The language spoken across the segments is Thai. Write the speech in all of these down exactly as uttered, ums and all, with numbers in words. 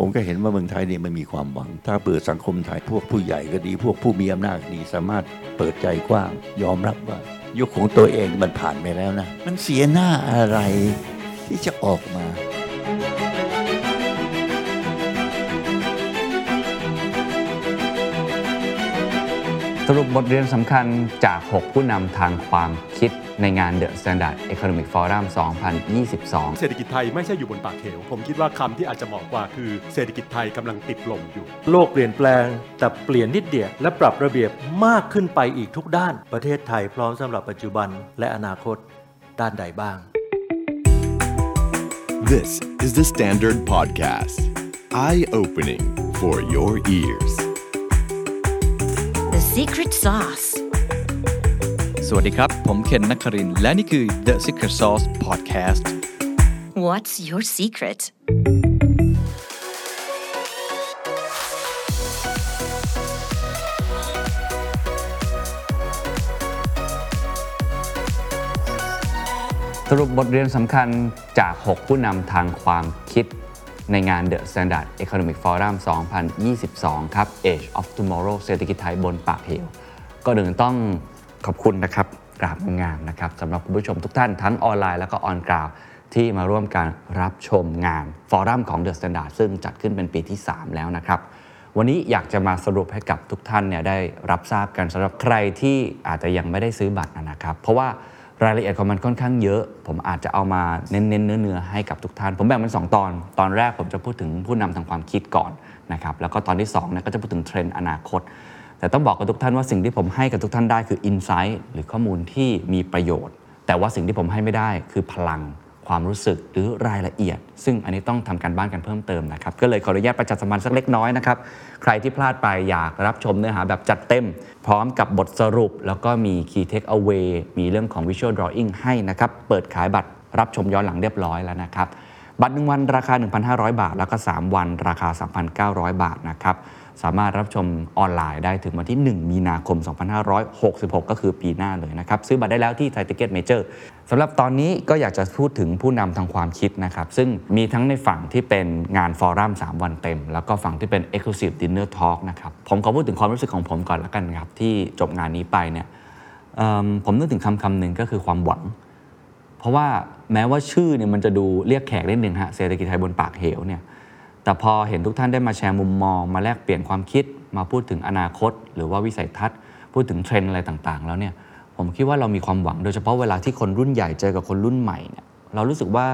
ผมก็เห็นว่าเมืองไทยเนี่ยมันมีความหวังถ้าเปิดสังคมไทยพวกผู้ใหญ่ก็ดีพวกผู้มีอำนาจดีสามารถเปิดใจกว้างยอมรับว่ายุคของตัวเองมันผ่านไปแล้วนะมันเสียหน้าอะไรที่จะออกมาสรุปบทเรียนสำคัญจากหกผู้นำทางความคิดในงาน The Standard Economic Forum สองพันยี่สิบสอง เศรษฐกิจไทยไม่ใช่อยู่บนปากเหวผมคิดว่าคำที่อาจจะเหมาะกว่าคือเศรษฐกิจไทยกำลังติดลมอยู่โลกเปลี่ยนแปลงแต่เปลี่ยนนิดเดียวและปรับระเบียบมากขึ้นไปอีกทุกด้านประเทศไทยพร้อมสำหรับปัจจุบันและอนาคตด้านใดบ้าง This is the Standard Podcast Eye-opening for your ears The Secret Sauceสวัสดีครับผมเคนนักครินทร์และนี่คือ The Secret Sauce Podcast What's your secret สรุปบทเรียนสำคัญจากหกผู้นำทางความคิดในงาน The Standard Economic Forum สองพันยี่สิบสองครับ Edge of Tomorrow เศรษฐกิจไทยบนปากเหวก็หนึ่งต้องขอบคุณนะครับกราบงามนะครับสำหรับคุณผู้ชมทุกท่านทั้งออนไลน์แล้วก็ออนกราวที่มาร่วมการรับชมงานฟอรัมของ The Standard ซึ่งจัดขึ้นเป็นปีที่สามแล้วนะครับวันนี้อยากจะมาสรุปให้กับทุกท่านเนี่ยได้รับทราบกันสำหรับใครที่อาจจะยังไม่ได้ซื้อบัตรนะครับเพราะว่ารายละเอียดของมันค่อนข้างเยอะผมอาจจะเอามาเน้นๆ เ, เ, เนื้อๆให้กับทุกท่านผมแบ่งเป็นสองตอนตอนแรกผมจะพูดถึงผู้นำทางความคิดก่อนนะครับแล้วก็ตอนที่สองเนี่ยก็จะพูดถึงเทรนด์อนาคตแต่ต้องบอกกับทุกท่านว่าสิ่งที่ผมให้กับทุกท่านได้คืออินไซต์หรือข้อมูลที่มีประโยชน์แต่ว่าสิ่งที่ผมให้ไม่ได้คือพลังความรู้สึกหรือรายละเอียดซึ่งอันนี้ต้องทำการบ้านกันเพิ่มเติมนะครับก็เลยขออนุญาตประชาสัมพันธ์สักเล็กน้อยนะครับใครที่พลาดไปอยากรับชมเนื้อหาแบบจัดเต็มพร้อมกับบทสรุปแล้วก็มี Key Takeaway มีเรื่องของ Visual Drawing ให้นะครับเปิดขายบัตรรับชมย้อนหลังเรียบร้อยแล้วนะครับบัตรหนึ่งวันราคา หนึ่งพันห้าร้อย บาทแล้วก็สามวันราคา สามพันเก้าร้อย บาทนะครับสามารถรับชมออนไลน์ได้ถึงวันที่หนึ่งมีนาคมสองพันห้าร้อยหกสิบหกก็คือปีหน้าเลยนะครับซื้อบัตรได้แล้วที่ไทยทิกเก็ตเมเจอร์สำหรับตอนนี้ก็อยากจะพูดถึงผู้นำทางความคิดนะครับซึ่งมีทั้งในฝั่งที่เป็นงานฟอรัมสามวันเต็มแล้วก็ฝั่งที่เป็น Exclusive Dinner Talk นะครับผมขอพูดถึงความรู้สึกของผมก่อนละกันครับที่จบงานนี้ไปเนี่ยผมนึกถึงคำคำหนึ่งก็คือความหวังเพราะว่าแม้ว่าชื่อเนี่ยมันจะดูเรียกแขกนิดนึงฮะเศรษฐกิจไทยบนปากเหวเนี่ยแต่พอเห็นทุกท่านได้มาแชร์มุมมองมาแลกเปลี่ยนความคิดมาพูดถึงอนาคตหรือว่าวิสัยทัศน์พูดถึงเทรนด์อะไรต่างๆแล้วเนี่ยผมคิดว่าเรามีความหวังโดยเฉพาะเวลาที่คนรุ่นใหญ่เจอกับคนรุ่นใหม่เนี่ยเรารู้สึกว่า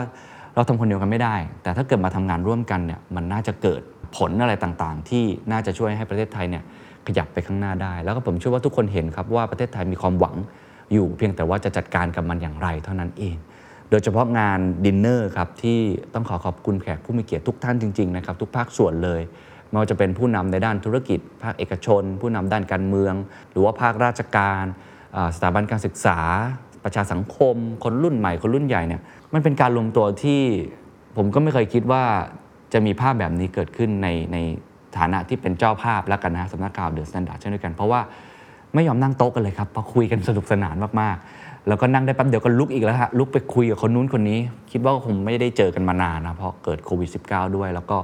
เราทำคนเดียวกันไม่ได้แต่ถ้าเกิดมาทำงานร่วมกันเนี่ยมันน่าจะเกิดผลอะไรต่างๆที่น่าจะช่วยให้ประเทศไทยเนี่ยขยับไปข้างหน้าได้แล้วก็ผมเชื่อว่าทุกคนเห็นครับว่าประเทศไทยมีความหวังอยู่เพียงแต่ว่าจะจัดการกับมันอย่างไรเท่านั้นเองโดยเฉพาะงานดินเนอร์ครับที่ต้องขอขอบคุณแขกผู้มีเกียรติทุกท่านจริงๆนะครับทุกภาคส่วนเลยไม่ว่าจะเป็นผู้นำในด้านธุรกิจภาคเอกชนผู้นำด้านการเมืองหรือว่าภาคราชการสถาบันการศึกษาประชาสังคมคนรุ่นใหม่คนรุ่นใหญ่เนี่ยมันเป็นการรวมตัวที่ผมก็ไม่เคยคิดว่าจะมีภาพแบบนี้เกิดขึ้นในในฐานะที่เป็นเจ้าภาพแล้วกันนะสำนักข่าวเดอะสแตนดาร์ดเช่นเดียวกันเพราะว่าไม่ยอมนั่งโต๊ะกันเลยครับพอคุยกันสนุกสนานมากๆแล้วก็นั่งได้แป๊บเดียวก็ลุกอีกแล้วฮะลุกไปคุยกับคนนู้นคนนี้คิดว่าคงไม่ได้เจอกันมานานนะเพราะเกิดโควิดสิบเก้า ด้วยแล้วก็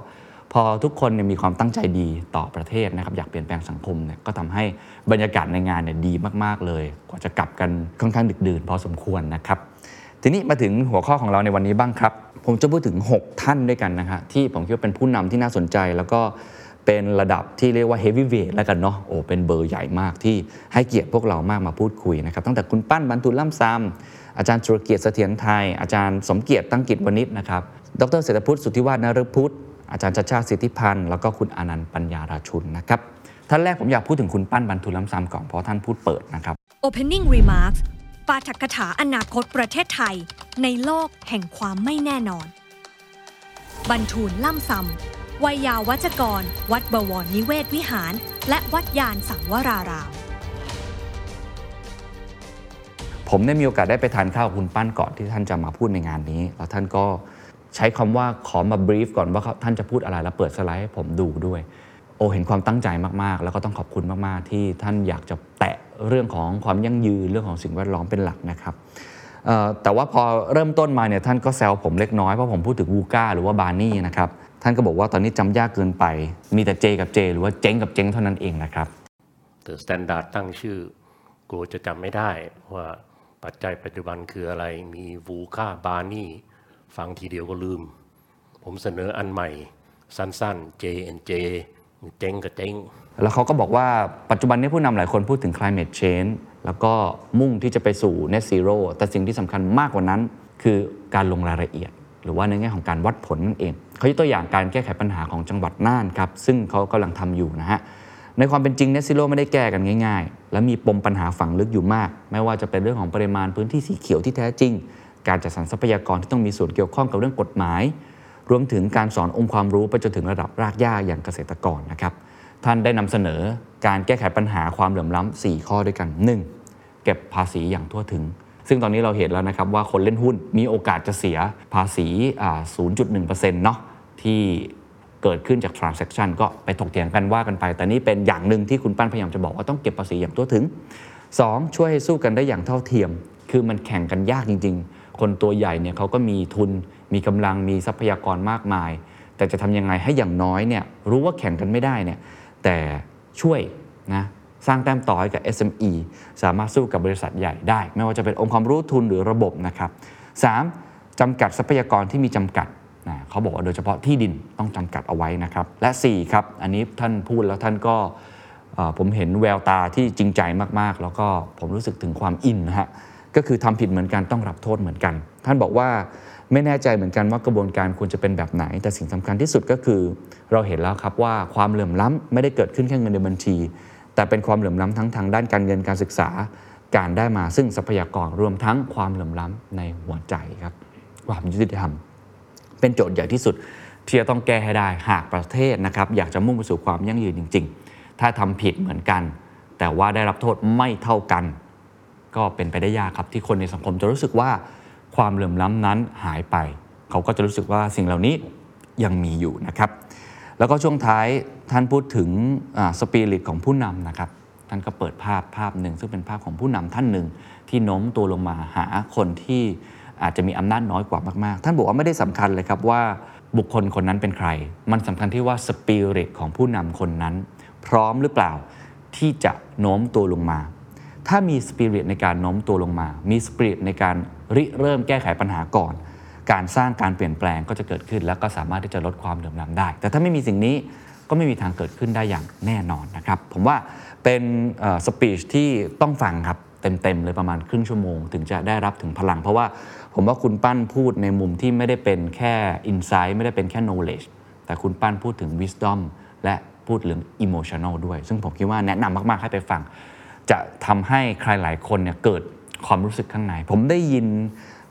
พอทุกคนเนี่ยมีความตั้งใจดีต่อประเทศนะครับอยากเปลี่ยนแปลงสังคมเนี่ยก็ทำให้บรรยากาศในงานเนี่ยดีมากๆเลยกว่าจะกลับกันค่อนข้างดึกดื่นพอสมควรนะครับทีนี้มาถึงหัวข้อของเราในวันนี้บ้างครับผมจะพูดถึงหกท่านด้วยกันนะฮะที่ผมคิดว่าเป็นผู้นำที่น่าสนใจแล้วก็เป็นระดับที่เรียกว่าเฮฟวี่เวทแล้วกันเนาะโอ้เป็นเบอร์ใหญ่มากที่ให้เกียรติพวกเรามากมาพูดคุยนะครับตั้งแต่คุณปั้นบรรทุลล่ำซำอาจารย์สุรเกียรติเสถียรไทยอาจารย์สมเกียรติตั้งกิจวณิชนะครับดรเศรษฐพุทธสุทธิวาฒนฤพุทธอาจารย์ชัชชาติสิทธิพันธ์แล้วก็คุณอานันต์ปัญญาราชุนนะครับท่านแรกผมอยากพูดถึงคุณปั้นบรรทุลล่ำซำก่อนเพราะท่านพูดเปิดนะครับ Opening Remarks ปาฐกถาอนาคตประเทศไทยในโลกแห่งความไม่แน่นอนบรรทุลล่ำซำวัยยาวัจกรวัดบวรนิเวศวิหารและวัดยานสังวรารามผมได้มีโอกาสได้ไปทานข้าวกับคุณปั้นก่อนที่ท่านจะมาพูดในงานนี้แล้วท่านก็ใช้คำว่าขอมาบรีฟก่อนว่าท่านจะพูดอะไรแล้วเปิดสไลด์ให้ผมดูด้วยโอเห็นความตั้งใจมากๆแล้วก็ต้องขอบคุณมากๆที่ท่านอยากจะแตะเรื่องของความยั่งยืนเรื่องของสิ่งแวดล้อมเป็นหลักนะครับแต่ว่าพอเริ่มต้นมาเนี่ยท่านก็แซวผมเล็กน้อยเพราะผมพูดถึงวูก้าหรือว่าบาร์นี่นะครับ ท่านก็บอกว่าตอนนี้จำยากเกินไปมีแต่ J กับ J หรือว่าเจ๊งกับเจ๊งเท่านั้นเองนะครับ The Standard ตั้งชื่อกลัวจะจำไม่ได้ว่าปัจจัยปัจจุบันคืออะไรมีวูค่าบานี่ฟังทีเดียวก็ลืมผมเสนออันใหม่สั้นๆ J and J เจ๊งกับเจ๊งแล้วเขาก็บอกว่าปัจจุบันนี้ผู้นำหลายคนพูดถึง climate change แล้วก็มุ่งที่จะไปสู่ net zero แต่สิ่งที่สำคัญมากกว่านั้นคือการลงรายละเอียดหรือว่าในแง่ของการวัดผลนั่นเองเขายกตัวอย่างการแก้ไขปัญหาของจังหวัดน่านครับซึ่งเขากำลังทำอยู่นะฮะในความเป็นจริง net zero ไม่ได้แก้กันง่ายๆและมีปมปัญหาฝังลึกอยู่มากไม่ว่าจะเป็นเรื่องของปริมาณพื้นที่สีเขียวที่แท้จริงการจัดสรรทรัพยากรที่ต้องมีส่วนเกี่ยวข้องกับเรื่องกฎหมายรวมถึงการสอนองค์ความรู้ไปจนถึงระดับรากหญ้าอย่างเกษตรกรนะครับท่านได้นำเสนอการแก้ไขปัญหาความเหลื่อมล้ำสี่ข้อด้วยกัน หนึ่ง เก็บภาษีอย่างทั่วถึงซึ่งตอนนี้เราเห็นแล้วนะครับว่าคนเล่นหุ้นมีโอกาสจะเสียภาษี ศูนย์จุดหนึ่งเปอร์เซ็นต์ เนาะที่เกิดขึ้นจาก transaction ก็ไปถกเถียงกันว่ากันไปแต่นี่เป็นอย่างหนึ่งที่คุณปั้นพยายามจะบอกว่าต้องเก็บภาษีอย่างทั่วถึง สอง ช่วยให้สู้กันได้อย่างเท่าเทียมคือมันแข่งกันยากจริงๆคนตัวใหญ่เนี่ยเขาก็มีทุนมีกำลังมีทรัพยากรมากมายแต่จะทำยังไงให้อย่างน้อยเนี่ยรู้ว่าแข่งกันไม่ได้เนี่ยแต่ช่วยนะสร้างแต้มต่อให้กับ เอส เอ็ม อี สามารถสู้กับบริษัทใหญ่ได้ไม่ว่าจะเป็นองค์ความรู้ทุนหรือระบบนะครับสามจำกัดทรัพยากรที่มีจำกัดนะเขาบอกว่าโดยเฉพาะที่ดินต้องจำกัดเอาไว้นะครับและสี่ครับอันนี้ท่านพูดแล้วท่านก็ผมเห็นแววตาที่จริงใจมากๆแล้วก็ผมรู้สึกถึงความอินนะฮะก็คือทำผิดเหมือนกันต้องรับโทษเหมือนกันท่านบอกว่าไม่แน่ใจเหมือนกันว่ากระบวนการควรจะเป็นแบบไหนแต่สิ่งสำคัญที่สุดก็คือเราเห็นแล้วครับว่าความเหลื่อมล้ำไม่ได้เกิดขึ้นแค่เงินในบัญชีแต่เป็นความเหลื่อมล้ำทั้งทางด้านการเงินการศึกษาการได้มาซึ่งทรัพยากรรวมทั้งความเหลื่อมล้ำในหัวใจครับความยุติธรรมเป็นโจทย์ใหญ่ที่สุดที่จะต้องแก้ให้ได้หากประเทศนะครับอยากจะมุ่งไปสู่ความยั่งยืนจริงๆถ้าทำผิดเหมือนกันแต่ว่าได้รับโทษไม่เท่ากันก็เป็นไปได้ยากครับที่คนในสังคมจะรู้สึกว่าความเหลื่อมล้ำนั้นหายไปเขาก็จะรู้สึกว่าสิ่งเหล่านี้ยังมีอยู่นะครับแล้วก็ช่วงท้ายท่านพูดถึงสปิริตของผู้นำนะครับท่านก็เปิดภาพภาพหนึ่งซึ่งเป็นภาพของผู้นำท่านหนึ่งที่โน้มตัวลงมาหาคนที่อาจจะมีอำนาจน้อยกว่ามากๆท่านบอกว่าไม่ได้สำคัญเลยครับว่าบุคคลคนนั้นเป็นใครมันสำคัญที่ว่าสปิริตของผู้นำคนนั้นพร้อมหรือเปล่าที่จะโน้มตัวลงมาถ้ามีสปิริตในการโน้มตัวลงมามีสปิริตในการริเริ่มแก้ไขปัญหาก่อนการสร้างการเปลี่ยนแปลงก็จะเกิดขึ้นแล้วก็สามารถที่จะลดความเหลื่อมล้ำได้แต่ถ้าไม่มีสิ่งนี้ก็ไม่มีทางเกิดขึ้นได้อย่างแน่นอนนะครับผมว่าเป็นสปีชที่ต้องฟังครับเต็มๆเลยประมาณครึ่งชั่วโมงถึงจะได้รับถึงพลังเพราะว่าผมว่าคุณปั้นพูดในมุมที่ไม่ได้เป็นแค่อินไซต์ไม่ได้เป็นแค่ knowledge แต่คุณปั้นพูดถึง wisdom และพูดถึง emotional ด้วยซึ่งผมคิดว่าแนะนำมากๆให้ไปฟังจะทำให้ใครหลายคนเนี่ยเกิดความรู้สึกข้างในผมได้ยิน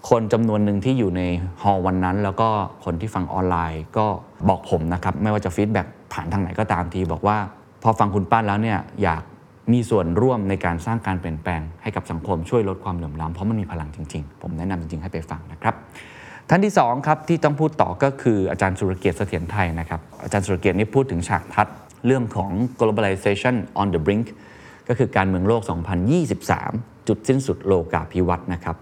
คนจำนวนหนึ่งที่อยู่ในฮอลล์วันนั้นแล้วก็คนที่ฟังออนไลน์ก็บอกผมนะครับไม่ว่าจะฟีดแบ็กผ่านทางไหนก็ตามทีบอกว่าพอฟังคุณป้าแล้วเนี่ยอยากมีส่วนร่วมในการสร้างการเปลี่ยนแปลงให้กับสังคมช่วยลดความเหลื่อมล้ำเพราะมันมีพลังจริงๆผมแนะนำจริงๆให้ไปฟังนะครับท่านที่สองครับที่ต้องพูดต่อก็คืออาจารย์สุรเกียรติเสถียรไทยนะครับอาจารย์สุรเกียรตินี่พูดถึงฉากทัศน์เรื่องของ globalization on the brink ก็คือการเมืองโลกสองพันยี่สิบสามจุดสิ้นสุดโลกาภิวัตน์นะครับ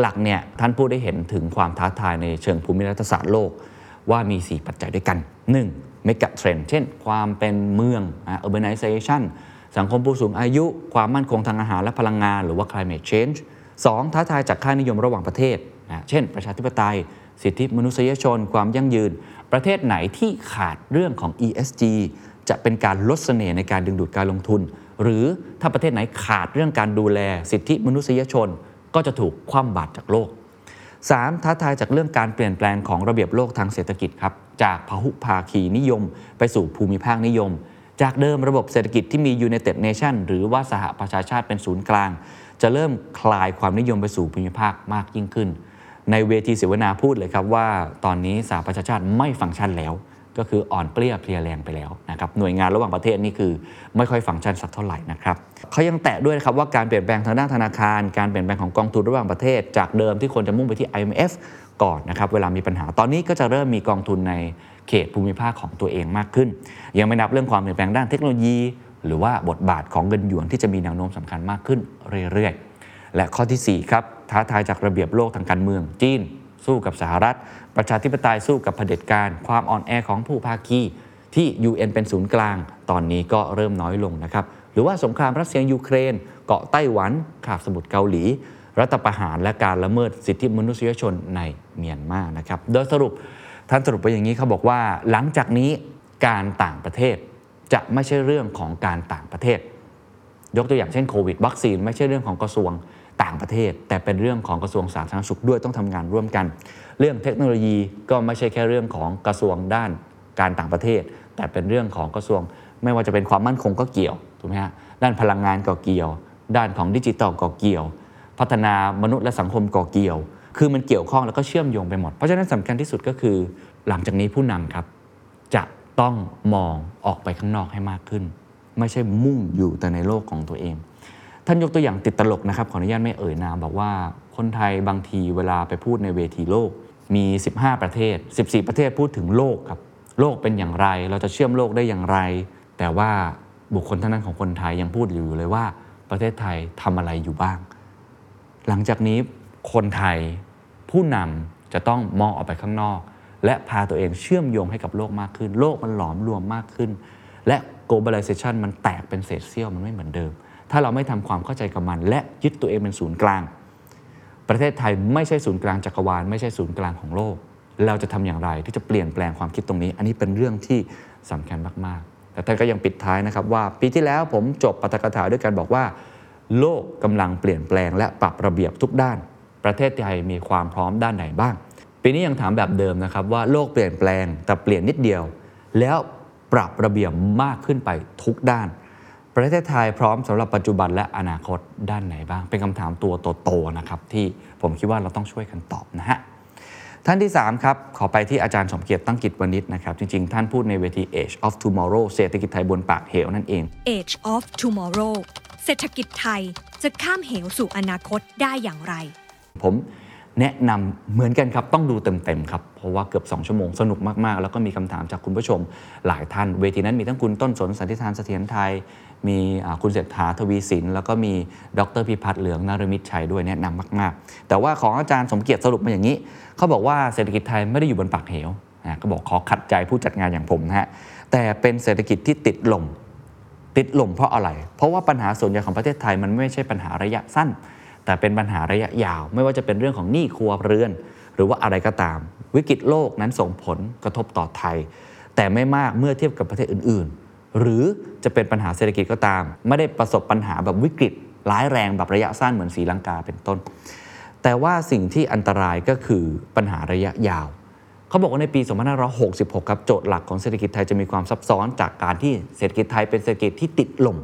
หลักๆเนี่ยท่านพูดได้เห็นถึงความท้าทายในเชิงภูมิรัฐศาสตร์โลกว่ามีสี่ปัจจัยด้วยกัน หนึ่ง เมกะเทรนด์เช่นความเป็นเมือง urbanization สังคมผู้สูงอายุความมั่นคงทางอาหารและพลังงานหรือว่า climate change สอง ท้าทายจากค่านิยมระหว่างประเทศนะเช่นประชาธิปไตยสิทธิมนุษยชนความยั่งยืนประเทศไหนที่ขาดเรื่องของ อี เอส จี จะเป็นการลดเสน่ห์ในการดึงดูดการลงทุนหรือถ้าประเทศไหนขาดเรื่องการดูแลสิทธิมนุษยชนก็จะถูกคว่ำบาตรจากโลก สาม ท้าทายจากเรื่องการเปลี่ยนแปลงของระเบียบโลกทางเศรษฐกิจครับจากพหุภาคีนิยมไปสู่ภูมิภาคนิยมจากเดิมระบบเศรษฐกิจที่มี United Nations หรือว่าสหประชาชาติเป็นศูนย์กลางจะเริ่มคลายความนิยมไปสู่ภูมิภาคมากยิ่งขึ้นในเวทีเสวนาพูดเลยครับว่าตอนนี้สหประชาชาติไม่ฟังก์ชันแล้วก็คืออ่อนเปลี้ยเพลียแรงไปแล้วนะครับหน่วยงานระหว่างประเทศนี่คือไม่ค่อยฟังก์ชันสักเท่าไหร่นะครับเขายังแตะด้วยนะครับว่าการเปลี่ยนแปลงทางด้านธนาคารการเปลี่ยนแปลงของกองทุนระหว่างประเทศจากเดิมที่คนจะมุ่งไปที่ ไอ เอ็ม เอฟ ก่อนนะครับเวลามีปัญหาตอนนี้ก็จะเริ่มมีกองทุนในเขตภูมิภาคของตัวเองมากขึ้นยังไม่นับเรื่องความเปลี่ยนแปลงด้านเทคโนโลยีหรือว่าบทบาทของเงินหยวนที่จะมีแนวโน้มสำคัญมากขึ้นเรื่อยๆและข้อที่สี่ครับท้าทายจากระเบียบโลกทางการเมืองจีน สู้กับสหรัฐประชาธิปไตยสู้กับเผด็จการความอ่อนแอของผู้ภาคีที่ ยู เอ็น เป็นศูนย์กลางตอนนี้ก็เริ่มน้อยลงนะครับหรือว่าสงครามรัสเซียยูเครนเกาะไต้หวันคาบสมุทรเกาหลีรัฐประหารและการละเมิดสิทธิมนุษยชนในเมียนมานะครับโดยสรุปท่านสรุปไปอย่างนี้เขาบอกว่าหลังจากนี้การต่างประเทศจะไม่ใช่เรื่องของการต่างประเทศยกตัวอย่างเช่นโควิดวัคซีนไม่ใช่เรื่องของกระทรวงต่างประเทศแต่เป็นเรื่องของกระทรวงสาธารณสุขด้วยต้องทำงานร่วมกันเรื่องเทคโนโลยีก็ไม่ใช่แค่เรื่องของกระทรวงด้านการต่างประเทศแต่เป็นเรื่องของกระทรวงไม่ว่าจะเป็นความมั่นคงก็เกี่ยวถูกไหมฮะด้านพลังงานก็เกี่ยวด้านของดิจิทัลก็เกี่ยวพัฒนามนุษย์และสังคมก็เกี่ยวคือมันเกี่ยวข้องแล้วก็เชื่อมโยงไปหมดเพราะฉะนั้นสำคัญที่สุดก็คือหลังจากนี้ผู้นำครับจะต้องมองออกไปข้างนอกให้มากขึ้นไม่ใช่มุ่งอยู่แต่ในโลกของตัวเองท่านยกตัวอย่างติดตลกนะครับขออนุญาตไม่เอ่ยนามบอกว่าคนไทยบางทีเวลาไปพูดในเวทีโลกมีสิบห้าประเทศสิบสี่ประเทศพูดถึงโลกครับโลกเป็นอย่างไรเราจะเชื่อมโลกได้อย่างไรแต่ว่าบุคคลท่านนั้นของคนไทยยังพูดอยู่เลยว่าประเทศไทยทำอะไรอยู่บ้างหลังจากนี้คนไทยผู้นำจะต้องมองออกไปข้างนอกและพาตัวเองเชื่อมโยงให้กับโลกมากขึ้นโลกมันหลอมรวมมากขึ้นและ globalization มันแตกเป็นเศษเสี้ยวมันไม่เหมือนเดิมถ้าเราไม่ทำความเข้าใจกับมันและยึดตัวเองเป็นศูนย์กลางประเทศไทยไม่ใช่ศูนย์กลางจักรวาลไม่ใช่ศูนย์กลางของโลกเราจะทำอย่างไรที่จะเปลี่ยนแปลงความคิดตรงนี้อันนี้เป็นเรื่องที่สำคัญมากๆแต่ท่านก็ยังปิดท้ายนะครับว่าปีที่แล้วผมจบปาฐกถาด้วยการบอกว่าโลกกำลังเปลี่ยนแปลงและปรับระเบียบทุกด้านประเทศไทยมีความพร้อมด้านไหนบ้างปีนี้ยังถามแบบเดิมนะครับว่าโลกเปลี่ยนแปลงแต่เปลี่ยนนิดเดียวแล้วปรับระเบียบมากขึ้นไปทุกด้านประเทศไทยพร้อมสำหรับปัจจุบันและอนาคตด้านไหนบ้างเป็นคำถามตัวโตๆนะครับที่ผมคิดว่าเราต้องช่วยกันตอบนะฮะท่านที่สามครับขอไปที่อาจารย์สมเกียรติตั้งกิจวณิชนะครับจริงๆท่านพูดในเวที Edge of Tomorrow เศรษฐกิจไทยบนปากเหวนั่นเอง Edge of Tomorrow เศรษฐกิจไทยจะข้ามเหวสู่อนาคตได้อย่างไรผมแนะนำเหมือนกันครับต้องดูเต็มๆครับเพราะว่าเกือบสองชั่วโมงสนุกมากๆแล้วก็มีคำถามจากคุณผู้ชมหลายท่านเวทีนั้นมีทั้งคุณต้นสนสันติธารเสถียรไทยมีคุณเศรษฐาทวีสินแล้วก็มีดร.พิพัฒน์เหลืองนฤมิตชัยด้วยแนะนำมากๆแต่ว่าของอาจารย์สมเกียรติสรุปมาอย่างนี้เขาบอกว่าเศรษฐกิจไทยไม่ได้อยู่บนปากเหวนะก็บอกขอขัดใจผู้จัดงานอย่างผมนะฮะแต่เป็นเศรษฐกิจที่ติดลมติดลมเพราะอะไรเพราะว่าปัญหาส่วนใหญ่ของประเทศไทยมันไม่ใช่ปัญหาระยะสั้นแต่เป็นปัญหาระยะยาวไม่ว่าจะเป็นเรื่องของหนี้ครัวเรือนหรือว่าอะไรก็ตามวิกฤตโลกนั้นส่งผลกระทบต่อไทยแต่ไม่มากเมื่อเทียบกับประเทศอื่นๆหรือจะเป็นปัญหาเศรษฐกิจก็ตามไม่ได้ประสบปัญหาแบบวิกฤตร้ายแรงแบบระยะสั้นเหมือนศรีลังกาเป็นต้นแต่ว่าสิ่งที่อันตรายก็คือปัญหาระยะยาวเขาบอกว่าในปีสองพันห้าร้อยหกสิบหกครับโจทย์หลักของเศรษฐกิจไทยจะมีความซับซ้อนจากการที่เศรษฐกิจไทยเป็นเศรษฐกิจที่ติดลม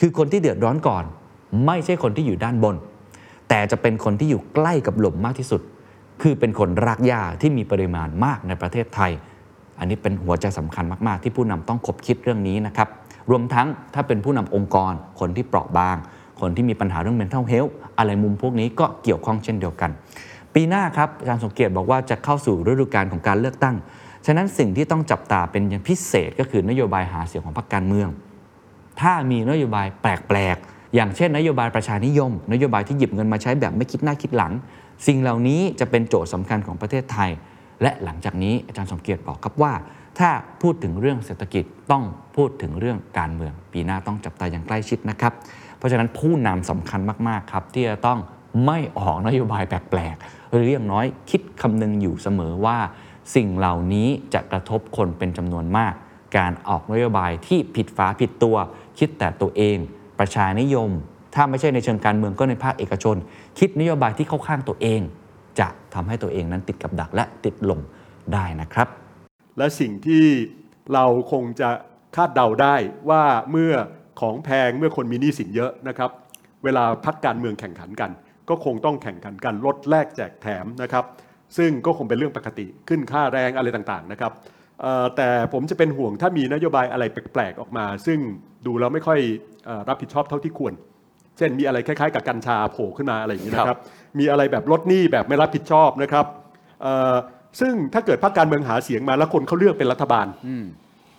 คือคนที่เดือดร้อนก่อนไม่ใช่คนที่อยู่ด้านบนแต่จะเป็นคนที่อยู่ใกล้กับหล่มมากที่สุดคือเป็นคนรากหญ้าที่มีปริมาณมากในประเทศไทยอันนี้เป็นหัวใจสำคัญมากๆที่ผู้นำต้องคบคิดเรื่องนี้นะครับรวมทั้งถ้าเป็นผู้นำองค์กรคนที่เปราะบางคนที่มีปัญหาเรื่อง mental health อะไรมุมพวกนี้ก็เกี่ยวข้องเช่นเดียวกันปีหน้าครับอาจารย์สมเกียรติบอกว่าจะเข้าสู่ฤดูกาลของการเลือกตั้งฉะนั้นสิ่งที่ต้องจับตาเป็นอย่างพิเศษก็คือนโยบายหาเสียงของพรรคการเมืองถ้ามีนโยบายแปลกๆอย่างเช่นนโยบายประชานิยมนโยบายที่หยิบเงินมาใช้แบบไม่คิดหน้าคิดหลังสิ่งเหล่านี้จะเป็นโจทย์สำคัญของประเทศไทยและหลังจากนี้อาจารย์สมเกียรติบอกครับว่าถ้าพูดถึงเรื่องเศรษฐกิจต้องพูดถึงเรื่องการเมืองปีหน้าต้องจับตาอย่างใกล้ชิดนะครับเพราะฉะนั้นผู้นำสำคัญมากๆครับที่จะต้องไม่ออกนโยบายแปลกๆหรืออย่างน้อยคิดคำนึงอยู่เสมอว่าสิ่งเหล่านี้จะกระทบคนเป็นจำนวนมากการออกนโยบายที่ผิดฝาผิดตัวคิดแต่ตัวเองประชานิยมถ้าไม่ใช่ในเชิงการเมืองก็ในภาคเอกชนคิดนโยบายที่เข้าข้างตัวเองจะทำให้ตัวเองนั้นติดกับดักและติดลมได้นะครับและสิ่งที่เราคงจะคาดเดาได้ว่าเมื่อของแพงเมื่อคนมีหนี้สินเยอะนะครับเวลาพรรคการเมืองแข่งขันกันก็คงต้องแข่งขันกันลดแลกแจกแถมนะครับซึ่งก็คงเป็นเรื่องปกติขึ้นค่าแรงอะไรต่างๆนะครับแต่ผมจะเป็นห่วงถ้ามีนโยบายอะไรแปลกๆออกมาซึ่งดูแล้วไม่ค่อยรับผิดชอบเท่าที่ควรเช่นมีอะไรคล้ายๆกับกัญชาโผล่ขึ้นมาอะไรอย่างนี้นะครับมีอะไรแบบลดหนี้แบบไม่รับผิดชอบนะครับซึ่งถ้าเกิดพรรคการเมืองหาเสียงมาแล้วคนเขาเลือกเป็นรัฐบาล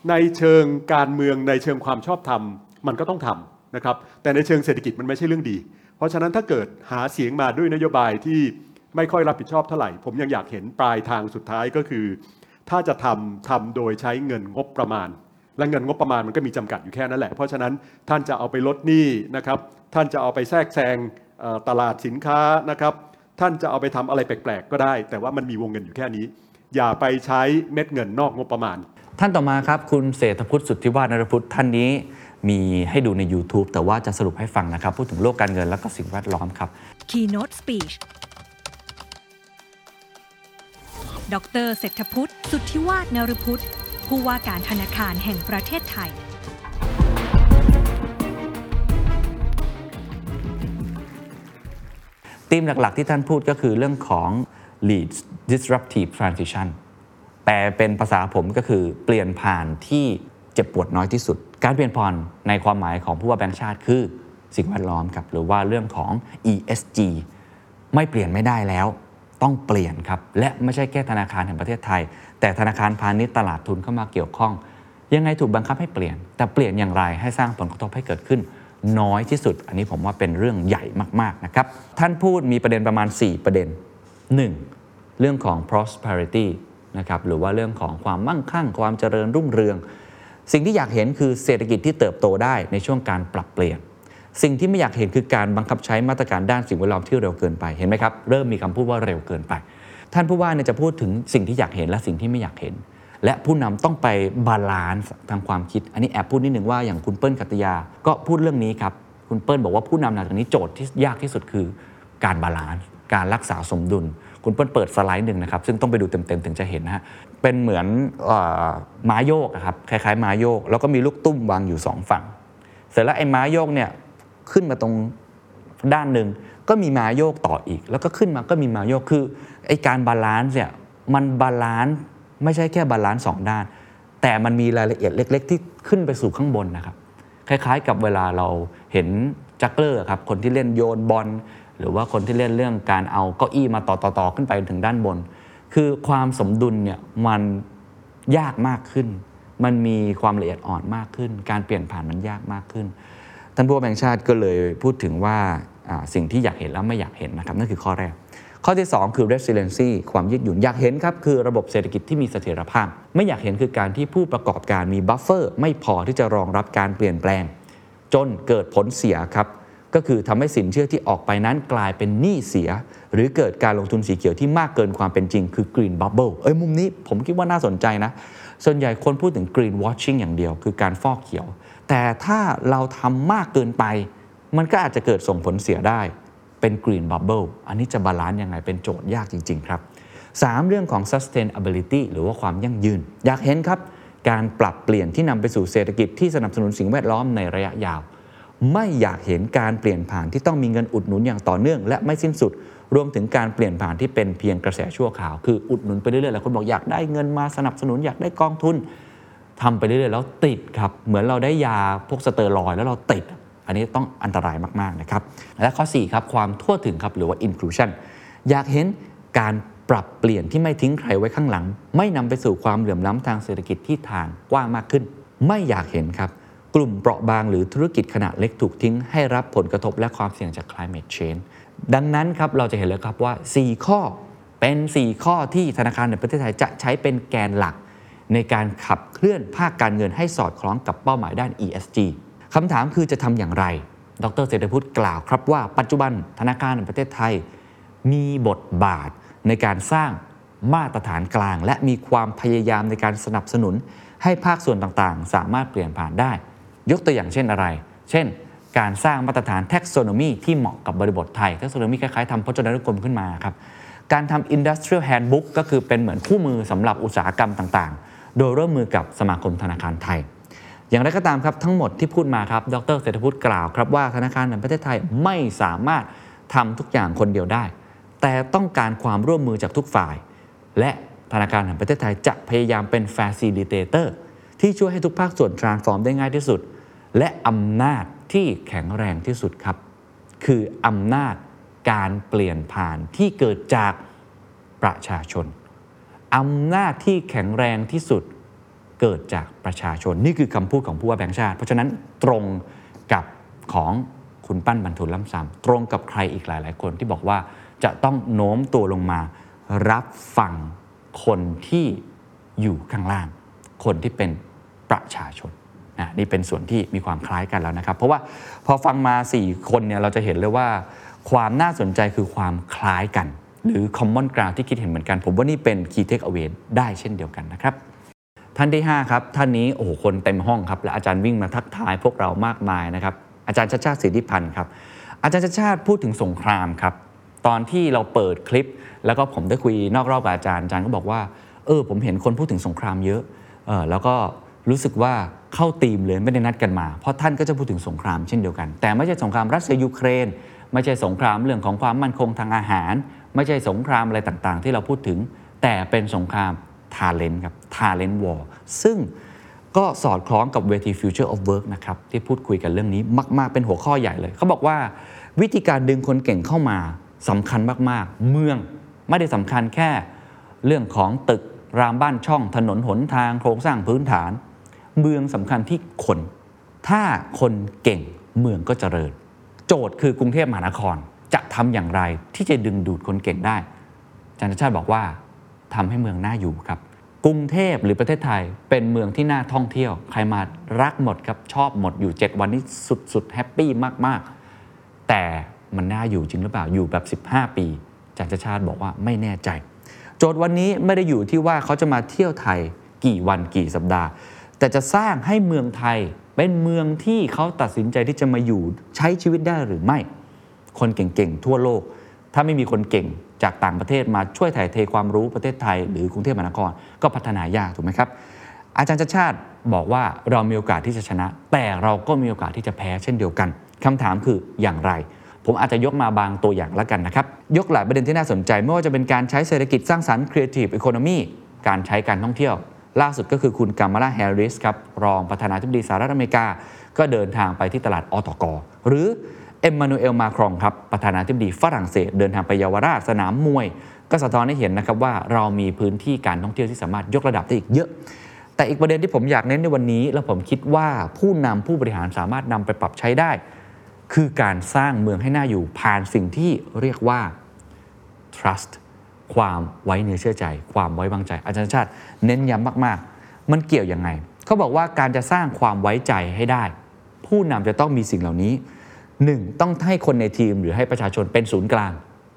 ในเชิงการเมืองในเชิงความชอบธรรมมันก็ต้องทำนะครับแต่ในเชิงเศรษฐกิจมันไม่ใช่เรื่องดีเพราะฉะนั้นถ้าเกิดหาเสียงมาด้วยนโยบายที่ ไม่ค่อยรับผิดชอบเท่าไหร่ผมยังอยากเห็นปลายทางสุดท้ายก็คือถ้าจะทำทำโดยใช้เงินงบประมาณและเงินงบประมาณมันก็มีจำกัดอยู่แค่นั้นแหละเพราะฉะนั้นท่านจะเอาไปลดหนี้นะครับท่านจะเอาไปแทรกแซงตลาดสินค้านะครับท่านจะเอาไปทำอะไรแปลกๆก็ได้แต่ว่ามันมีวงเงินอยู่แค่นี้อย่าไปใช้เม็ดเงินนอกงบประมาณท่านต่อมาครับคุณเศรษฐพุทธสุทธิวาทนรพุทธท่านนี้มีให้ดูใน YouTube แต่ว่าจะสรุปให้ฟังนะครับพูดถึงโลกการเงินและก็สิ่งแวดล้อมครับ Keynote Speech ดร.เศรษฐพุทธสุทธิวาทนรพุทธผู้ว่าการธนาคารแห่งประเทศไทยธีมหลักๆที่ท่านพูดก็คือเรื่องของ Leads Disruptive Transition แปลเป็นภาษาผมก็คือเปลี่ยนผ่านที่เจ็บปวดน้อยที่สุดการเปลี่ยนผ่านในความหมายของผู้ว่าแบงก์ชาติคือสิ่งแวดล้อมครับหรือว่าเรื่องของ อี เอส จี ไม่เปลี่ยนไม่ได้แล้วต้องเปลี่ยนครับและไม่ใช่แค่ธนาคารแห่งประเทศไทยแต่ธนาคารพาณิชย์ตลาดทุนเข้ามาเกี่ยวข้องยังไงถูกบังคับให้เปลี่ยนแต่เปลี่ยนอย่างไรให้สร้างผลกระทบให้เกิดขึ้นน้อยที่สุดอันนี้ผมว่าเป็นเรื่องใหญ่มากๆนะครับท่านพูดมีประเด็นประมาณสี่ประเด็นหนึ่งเรื่องของ prosperity นะครับหรือว่าเรื่องของความมั่งคั่งความเจริญรุ่งเรืองสิ่งที่อยากเห็นคือเศรษฐกิจที่เติบโตได้ในช่วงการปรับเปลี่ยนสิ่งที่ไม่อยากเห็นคือการบังคับใช้มาตรการด้านสิ่งแวดล้อมที่เร็วเกินไปเห็นไหมครับเริ่มมีคำพูดว่าเร็วเกินไปท่านผู้ว่าเนี่ยจะพูดถึงสิ่งที่อยากเห็นและสิ่งที่ไม่อยากเห็นและผู้นำต้องไปบาลานซ์ทางความคิดอันนี้แอบพูดนิดนึงว่าอย่างคุณเปิ้ลกัตยาก็พูดเรื่องนี้ครับคุณเปิ้ลบอกว่าผู้นำในตอนนี้โจทย์ที่ยากที่สุดคือการบาลานซ์การรักษาสมดุลคุณเปิ้ลเปิดสไลด์หนึ่งนะครับซึ่งต้องไปดูเต็มๆถึงจะเห็นนะฮะเป็นเหมือนม้าโยกครับคล้ายๆม้าโยกแล้วก็มีลูกตุ้มวางอยู่สองฝั่งเสร็จแล้วไอ้ม้าโยกเนี่ยขึ้นมาตรงด้านหนึ่งก็มีม้าโยกต่ออีกแล้วก็ขึ้นมาก็มีม้าโยกคือไอ้การบาลานซ์เนี่ยมันบาลานซ์ไม่ใช่แค่บาลานซ์สองด้านแต่มันมีรายละเอียดเล็กๆที่ขึ้นไปสู่ข้างบนนะครับคล้ายๆกับเวลาเราเห็นจักเลอร์ครับคนที่เล่นโยนบอลหรือว่าคนที่เล่นเรื่องการเอาเก้าอี้มาต่อๆขึ้นไปถึงด้านบนคือความสมดุลเนี่ยมันยากมากขึ้นมันมีความละเอียดอ่อนมากขึ้นการเปลี่ยนผ่านมันยากมากขึ้นท่านผู้ว่าแบงก์ชาติก็เลยพูดถึงว่าสิ่งที่อยากเห็นแล้วไม่อยากเห็นนะครับนั่นคือข้อแรกข้อที่สองคือ resilience ความยืดหยุ่นอยากเห็นครับคือระบบเศรษฐกิจที่มีเสถียรภาพไม่อยากเห็นคือการที่ผู้ประกอบการมี buffer ไม่พอที่จะรองรับการเปลี่ยนแปลงจนเกิดผลเสียครับก็คือทำให้สินเชื่อที่ออกไปนั้นกลายเป็นหนี้เสียหรือเกิดการลงทุนสีเขียวที่มากเกินความเป็นจริงคือ Green Bubble เอ้ยมุมนี้ผมคิดว่าน่าสนใจนะส่วนใหญ่คนพูดถึง Green Washing อย่างเดียวคือการฟอกเขียวแต่ถ้าเราทำมากเกินไปมันก็อาจจะเกิดส่งผลเสียได้เป็น Green Bubble อันนี้จะบาลานซ์ยังไงเป็นโจทย์ยากจริงๆครับสามเรื่องของ sustainability หรือว่าความยั่งยืนอยากเห็นครับการปรับเปลี่ยนที่นำไปสู่เศรษฐกิจที่สนับสนุนสิ่งแวดล้อมในระยะยาวไม่อยากเห็นการเปลี่ยนผ่านที่ต้องมีเงินอุดหนุนอย่างต่อเนื่องและไม่สิ้นสุดรวมถึงการเปลี่ยนผ่านที่เป็นเพียงกระแสชั่วคราวคืออุดหนุนไปเรื่อยๆแล้วคนบอกอยากได้เงินมาสนับสนุนอยากได้กองทุนทำไปเรื่อยๆแล้วติดครับเหมือนเราได้ยาพวกสเตอรอยด์แล้วเราติดอันนี้ต้องอันตรายมากๆนะครับและข้อสี่ครับความทั่วถึงครับหรือว่า inclusion อยากเห็นการปรับเปลี่ยนที่ไม่ทิ้งใครไว้ข้างหลังไม่นำไปสู่ความเหลื่อมล้ำทางเศรษฐกิจที่ทางกว้างมากขึ้นไม่อยากเห็นครับกลุ่มเปราะบางหรือธุรกิจขนาดเล็กถูกทิ้งให้รับผลกระทบและความเสี่ยงจาก climate change ดังนั้นครับเราจะเห็นเลยครับว่าสี่ข้อเป็นสี่ข้อที่ธนาคารแห่งประเทศไทยจะใช้เป็นแกนหลักในการขับเคลื่อนภาคการเงินให้สอดคล้องกับเป้าหมายด้าน อี เอส จี คำถามคือจะทำอย่างไรดร.เศรษฐพุทธกล่าวครับว่าปัจจุบันธนาคารแห่งประเทศไทยมีบทบาทในการสร้างมาตรฐานกลางและมีความพยายามในการสนับสนุนให้ภาคส่วนต่างๆสามารถเปลี่ยนผ่านได้ยกตัวอย่างเช่นอะไรเช่นการสร้างมาตรฐาน taxonomy ที่เหมาะกับบริบทไทย taxonomy คล้ายๆทำพจนานุกรมขึ้นมาครับการทำ industrial handbook ก็คือเป็นเหมือนคู่มือสำหรับอุตสาหกรรมต่างๆโดยร่วมมือกับสมาคมธนาคารไทยอย่างไรก็ตามครับทั้งหมดที่พูดมาครับดร.เศรษฐพุทธกล่าวครับว่าธนาคารแห่งประเทศไทยไม่สามารถทำทุกอย่างคนเดียวได้แต่ต้องการความร่วมมือจากทุกฝ่ายและธนาคารแห่งประเทศไทยจะพยายามเป็น facilitator ที่ช่วยให้ทุกภาคส่วน transform ได้ง่ายที่สุดและอำนาจที่แข็งแรงที่สุดครับคืออำนาจการเปลี่ยนผ่านที่เกิดจากประชาชนอำนาจที่แข็งแรงที่สุดเกิดจากประชาชนนี่คือคำพูดของผู้ว่าแบงก์ชาติเพราะฉะนั้นตรงกับของคุณปั้นบรรทุลล้ำซ้ำตรงกับใครอีกหลายๆคนที่บอกว่า จะต้องโน้มตัวลงมารับฟังคนที่อยู่ข้างล่างคนที่เป็นประชาชนนะนี่เป็นส่วนที่มีความคล้ายกันแล้วนะครับเพราะว่าพอฟังมาสี่คนเนี่ยเราจะเห็นเลยว่าความน่าสนใจคือความคล้ายกันหรือ common ground ที่คิดเห็นเหมือนกันผมว่านี่เป็น key takeaway ได้เช่นเดียวกันนะครับท่านที่ห้าครับท่านนี้โอ้โหคนเต็มห้องครับและอาจารย์วิ่งมาทักทายพวกเรามากมายนะครับอาจารย์ชัชชาติสิทธิพันธ์ครับอาจารย์ชัชชาติพูดถึงสงครามครับตอนที่เราเปิดคลิปแล้วก็ผมได้คุยนอกรอบกับอาจารย์อาจารย์ก็บอกว่าเออผมเห็นคนพูดถึงสงครามเยอะเออแล้วก็รู้สึกว่าเข้าธีมเลยไม่ได้นัดกันมาเพราะท่านก็จะพูดถึงสงครามเช่นเดียวกันแต่ไม่ใช่สงครามรัสเซียยูเครนไม่ใช่สงครามเรื่องของความมั่นคงทางอาหารไม่ใช่สงครามอะไรต่างๆที่เราพูดถึงแต่เป็นสงคราม talent ครับ talent war ซึ่งก็สอดคล้องกับเวที future of work นะครับที่พูดคุยกันเรื่องนี้มากๆเป็นหัวข้อใหญ่เลยเขาบอกว่าวิธีการดึงคนเก่งเข้ามาสำคัญมากๆเมืองไม่ได้สำคัญแค่เรื่องของตึกรามบ้านช่องถนนหนทางโครงสร้างพื้นฐานเมืองสำคัญที่คนถ้าคนเก่งเมืองก็เจริญโจทย์คือกรุงเทพมหานครจะทำอย่างไรที่จะดึงดูดคนเก่งได้อาจารย์ชัชชาติบอกว่าทำให้เมืองน่าอยู่ครับกรุงเทพหรือประเทศไทยเป็นเมืองที่น่าท่องเที่ยวใครมารักหมดครับชอบหมดอยู่เจ็ดวันนี้สุดๆแฮปปี้มากๆแต่มันน่าอยู่จริงหรือเปล่าอยู่แบบสิบห้าปีอาจารย์ชัชชาติบอกว่าไม่แน่ใจโจทย์วันนี้ไม่ได้อยู่ที่ว่าเขาจะมาเที่ยวไทยกี่วันกี่สัปดาห์แต่จะสร้างให้เมืองไทยเป็นเมืองที่เขาตัดสินใจที่จะมาอยู่ใช้ชีวิตได้หรือไม่คนเก่งๆทั่วโลกถ้าไม่มีคนเก่งจากต่างประเทศมาช่วยถ่ายเทความรู้ประเทศไทยหรือกรุงเทพมหานครก็พัฒนายากถูกไหมครับอาจารย์ชัชชาติบอกว่าเรามีโอกาสที่จะชนะแต่เราก็มีโอกาสที่จะแพ้เช่นเดียวกันคำถามคืออย่างไรผมอาจจะยกมาบางตัวอย่างแล้วกันนะครับยกหลายประเด็นที่น่าสนใจไม่ว่าจะเป็นการใช้เศรษฐกิจสร้างสรรค์ creative economy การใช้การท่องเที่ยวล่าสุดก็คือคุณกามาลาแฮร์ริสครับรองประธานาธิบดีสหรัฐอเมริกาก็เดินทางไปที่ตลาดอตก.หรือ Emmanuel Macron ครับประธานาธิบดีฝรั่งเศสเดินทางไปเยาวราชสนามมวยก็สะท้อนให้เห็นนะครับว่าเรามีพื้นที่การท่องเที่ยวที่สามารถยกระดับได้อีกเยอะแต่อีกประเด็นที่ผมอยากเน้นในวันนี้และผมคิดว่าผู้นำผู้บริหารสามารถนำไปปรับใช้ได้คือการสร้างเมืองให้น่าอยู่ผ่านสิ่งที่เรียกว่า trust ความไว้เนื้อเชื่อใจความไว้วางใจอาจารย์ชาติเน้นย้ำมากๆมันเกี่ยวยังไงเขาบอกว่าการจะสร้างความไว้ใจให้ได้ผู้นำจะต้องมีสิ่งเหล่านี้หนึ่งต้องให้คนในทีมหรือให้ประชาชนเป็นศูนย์กลาง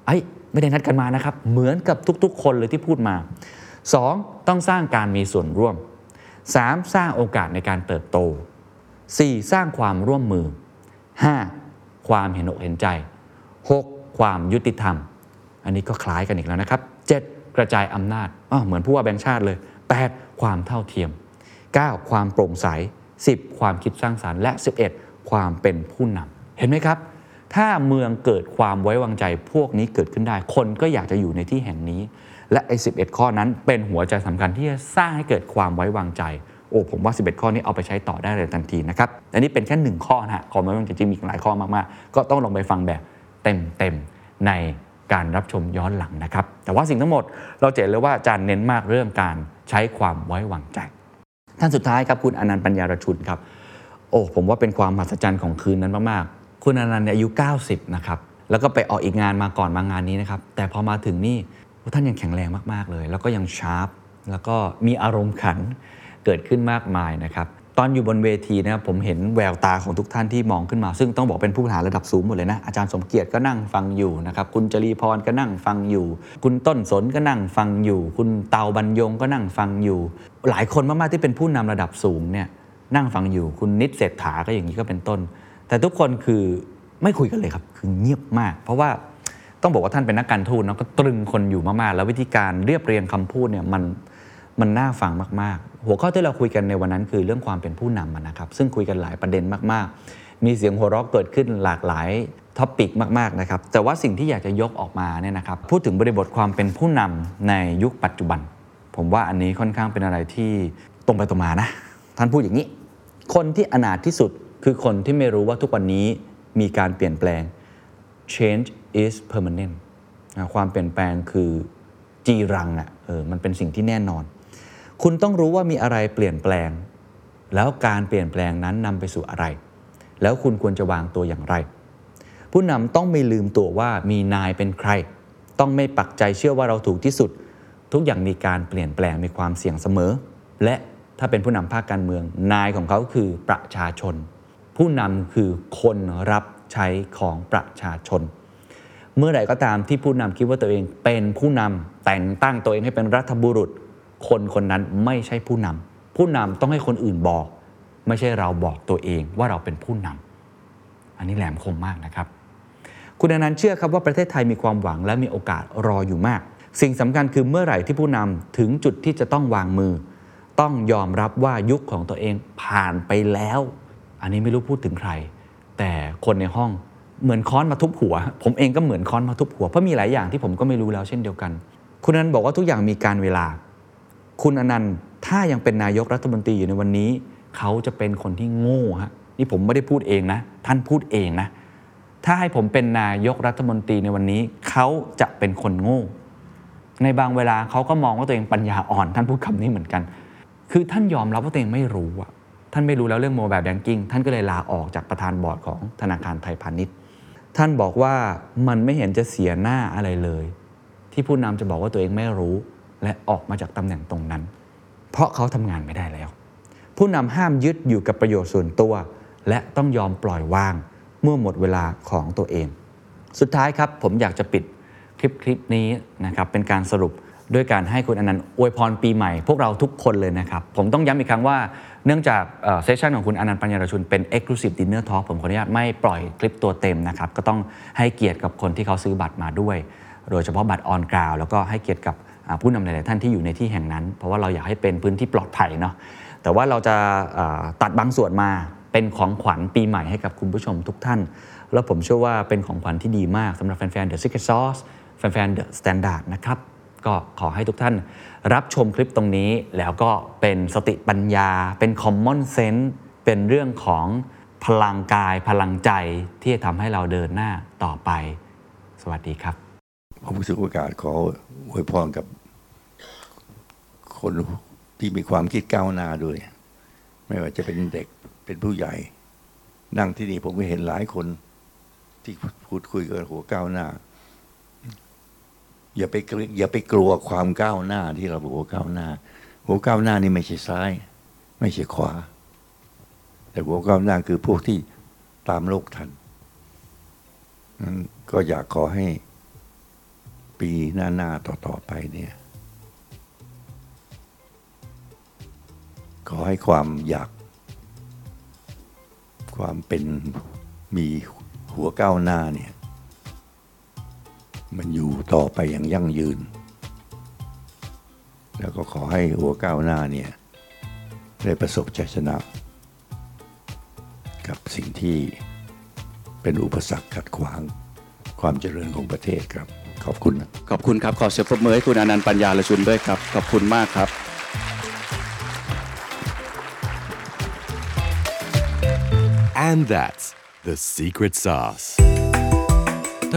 ไอ้ไม่ได้นัดกันมานะครับเหมือนกับทุกๆคนเลยที่พูดมาสองต้องสร้างการมีส่วนร่วมสามสร้างโอกาสในการเติบโตสี่สร้างความร่วมมือห้าความเห็นอกเห็นใจหกความยุติธรรมอันนี้ก็คล้ายกันอีกแล้วนะครับเจ็ดกระจายอำนาจอ้อเหมือนผู้ว่าแบงค์ชาติเลยแปดความเท่าเทียมเก้าความโปร่งใสสิบความคิดสร้างสรรค์และสิบเอ็ดความเป็นผู้นำเห็นไหมครับถ้าเมืองเกิดความไว้วางใจพวกนี้เกิดขึ้นได้คนก็อยากจะอยู่ในที่แห่งนี้และไอ้สิบเอ็ดข้อนั้นเป็นหัวใจสำคัญที่จะสร้างให้เกิดความไว้วางใจโอ้ผมว่าสิบเอ็ดข้อนี้เอาไปใช้ต่อได้เลยทันทีนะครับอันนี้เป็นแค่หนึ่งข้อนะฮะข้อมันจะจริงมีหลายข้อมากๆก็ต้องลองไปฟังแบบเต็มๆในการรับชมย้อนหลังนะครับแต่ว่าสิ่งทั้งหมดเราเจนเลยว่าอาจารย์เน้นมากเรื่องการใช้ความไว้วางใจท่านสุดท้ายครับคุณอนันต์ปัญญารชุนครับโอ้ผมว่าเป็นความมหัศจรรย์ของคืนนั้นมากๆคุณอนันต์อายุเก้าสิบนะครับแล้วก็ไปออกอีกงานมาก่อนมางานนี้นะครับแต่พอมาถึงนี่ท่านยังแข็งแรงมากๆเลยแล้วก็ยังชาร์ปแล้วก็มีอารมณ์ขันเกิดขึ้นมากมายนะครับตอนอยู่บนเวทีนะครับผมเห็นแววตาของทุกท่านที่มองขึ้นมาซึ่งต้องบอกเป็นผู้บริหารระดับสูงหมดเลยนะอาจารย์สมเกียรติก็นั่งฟังอยู่นะครับคุณจรีพรก็นั่งฟังอยู่คุณต้นสนก็นั่งฟังอยู่คุณเตาบรรยงก็นั่งฟังอยู่หลายคนมากๆที่เป็นผู้นำระดับสูงเนี่ยนั่งฟังอยู่คุณนิดเศรษฐาก็อย่างนี้ก็เป็นต้นแต่ทุกคนคือไม่คุยกันเลยครับคือเงียบมากเพราะว่าต้องบอกว่าท่านเป็นนักการทูตเนาะก็ตรึงคนอยู่มากๆแล้ววิธีการเรียบเรียงคำพูดเนี่ยมันมันน่าฟังมากๆหัวข้อที่เราคุยกันในวันนั้นคือเรื่องความเป็นผู้นำนะครับซึ่งคุยกันหลายประเด็นมากๆมีเสียงหัวเราะเกิดขึ้นหลากหลายท็อปิกมากๆนะครับแต่ว่าสิ่งที่อยากจะยกออกมาเนี่ยนะครับพูดถึงบริบทความเป็นผู้นำในยุคปัจจุบันผมว่าอันนี้ค่อนข้างเป็นอะไรที่ตรงไปตรงมานะท่านพูดอย่างนี้คนที่อนาถที่สุดคือคนที่ไม่รู้ว่าทุกวันนี้มีการเปลี่ยนแปลง change is permanent ความเปลี่ยนแปลงคือจีรังอ่ะเออมันเป็นสิ่งที่แน่นอนคุณต้องรู้ว่ามีอะไรเปลี่ยนแปลงแล้วการเปลี่ยนแปลงนั้นนำไปสู่อะไรแล้วคุณควรจะวางตัวอย่างไรผู้นำต้องไม่ลืมตัวว่ามีนายเป็นใคร ต้องไม่ปักใจเชื่อว่าเราถูกที่สุดทุกอย่างมีการเปลี่ยนแปลงมีความเสี่ยงเสมอและถ้าเป็นผู้นำภาคการเมืองนายของเขาคือประชาชนผู้นำคือคนรับใช้ของประชาชนเมื่อไหร่ก็ตามที่ผู้นำคิดว่าตัวเองเป็นผู้นำแต่งตั้งตัวเองให้เป็นรัฐบุรุษคนคนนั้นไม่ใช่ผู้นำผู้นำต้องให้คนอื่นบอกไม่ใช่เราบอกตัวเองว่าเราเป็นผู้นำอันนี้แหลมคมมากนะครับคุณอนันต์เชื่อครับว่าประเทศไทยมีความหวังและมีโอกาสรออยู่มากสิ่งสำคัญคือเมื่อไหร่ที่ผู้นำถึงจุดที่จะต้องวางมือต้องยอมรับว่ายุคของตัวเองผ่านไปแล้วอันนี้ไม่รู้พูดถึงใครแต่คนในห้องเหมือนค้อนมาทุบหัวผมเองก็เหมือนค้อนมาทุบหัวเพราะมีหลายอย่างที่ผมก็ไม่รู้แล้วเช่นเดียวกันคุณอนันต์บอกว่าทุกอย่างมีการเวลาคุณอนันต์ถ้ายังเป็นนายกรัฐมนตรีอยู่ในวันนี้เขาจะเป็นคนที่โง่ฮะนี่ผมไม่ได้พูดเองนะท่านพูดเองนะถ้าให้ผมเป็นนายกรัฐมนตรีในวันนี้เขาจะเป็นคนโง่ในบางเวลาเขาก็มองว่าตัวเองปัญญาอ่อนท่านพูดคำนี้เหมือนกันคือท่านยอมรับว่าตัวเองไม่รู้อะท่านไม่รู้แล้วเรื่องโมบายแบงกิ้งท่านก็เลยลาออกจากประธานบอร์ดของธนาคารไทยพาณิชย์ท่านบอกว่ามันไม่เห็นจะเสียหน้าอะไรเลยที่ผู้นำจะบอกว่าตัวเองไม่รู้และออกมาจากตำแหน่งตรงนั้นเพราะเขาทำงานไม่ได้แล้วผู้นำห้ามยึดอยู่กับประโยชน์ส่วนตัวและต้องยอมปล่อยวางเมื่อหมดเวลาของตัวเองสุดท้ายครับผมอยากจะปิดคลิปคลิปนี้นะครับเป็นการสรุปด้วยการให้คุณอนันต์อวยพรปีใหม่พวกเราทุกคนเลยนะครับผมต้องย้ำอีกครั้งว่าเนื่องจากเซสชั่นของคุณอนันต์ปัญญารชุนเป็น Exclusive Dinner Talk ผมขออนุญาตไม่ปล่อยคลิปตัวเต็มนะครับก็ต้องให้เกียรติกับคนที่เขาซื้อบัตรมาด้วยโดยเฉพาะบัตร On Ground แล้วก็ให้เกียรติกับผู้นำหลายๆท่านที่อยู่ในที่แห่งนั้นเพราะว่าเราอยากให้เป็นพื้นที่ปลอดภัยเนาะแต่ว่าเราจะตัดบางส่วนมาเป็นของขวัญปีใหม่ให้กับคุณผู้ชมทุกท่านแล้วผมเชื่อว่าเป็นของขวัญที่ดีมากสำหรับแฟนๆ The Secret Sauce แฟนๆ The Standard นะครับก็ขอให้ทุกท่านรับชมคลิปตรงนี้แล้วก็เป็นสติปัญญาเป็น common sense เป็นเรื่องของพลังกายพลังใจที่จะทำให้เราเดินหน้าต่อไปสวัสดีครับผมถือโอกาสขออวยพรกับคนที่มีความคิดก้าวหน้าด้วยไม่ว่าจะเป็นเด็กเป็นผู้ใหญ่นั่งที่นี่ผมก็เห็นหลายคนที่พูดคุยกับหัวก้าวหน้าอย่าไปอย่าไปกลัวความก้าวหน้าที่เราบอกหัวก้าวหน้าหัวก้าวหน้านี่ไม่ใช่ซ้ายไม่ใช่ขวาแต่หัวก้าวหน้าคือพวกที่ตามโลกทันก็อยากขอให้ปีหน้าๆต่อๆไปเนี่ยขอให้ความอยากความเป็นมีหัวก้าวหน้าเนี่ยมันอยู่ต่อไปอย่างยั่งยืนแล้วก็ขอให้หัวก้าวหน้าเนี่ยได้ประสบชัยชนะกับสิ่งที่เป็นอุปสรรคขัดขวางความเจริญของประเทศครับขอบคุณนะขอบคุณครับขอเสียงปรบมือให้คุณอนันต์ปัญญารชุนด้วยครับขอบคุณมากครับAnd that's The Secret Sauce ถ้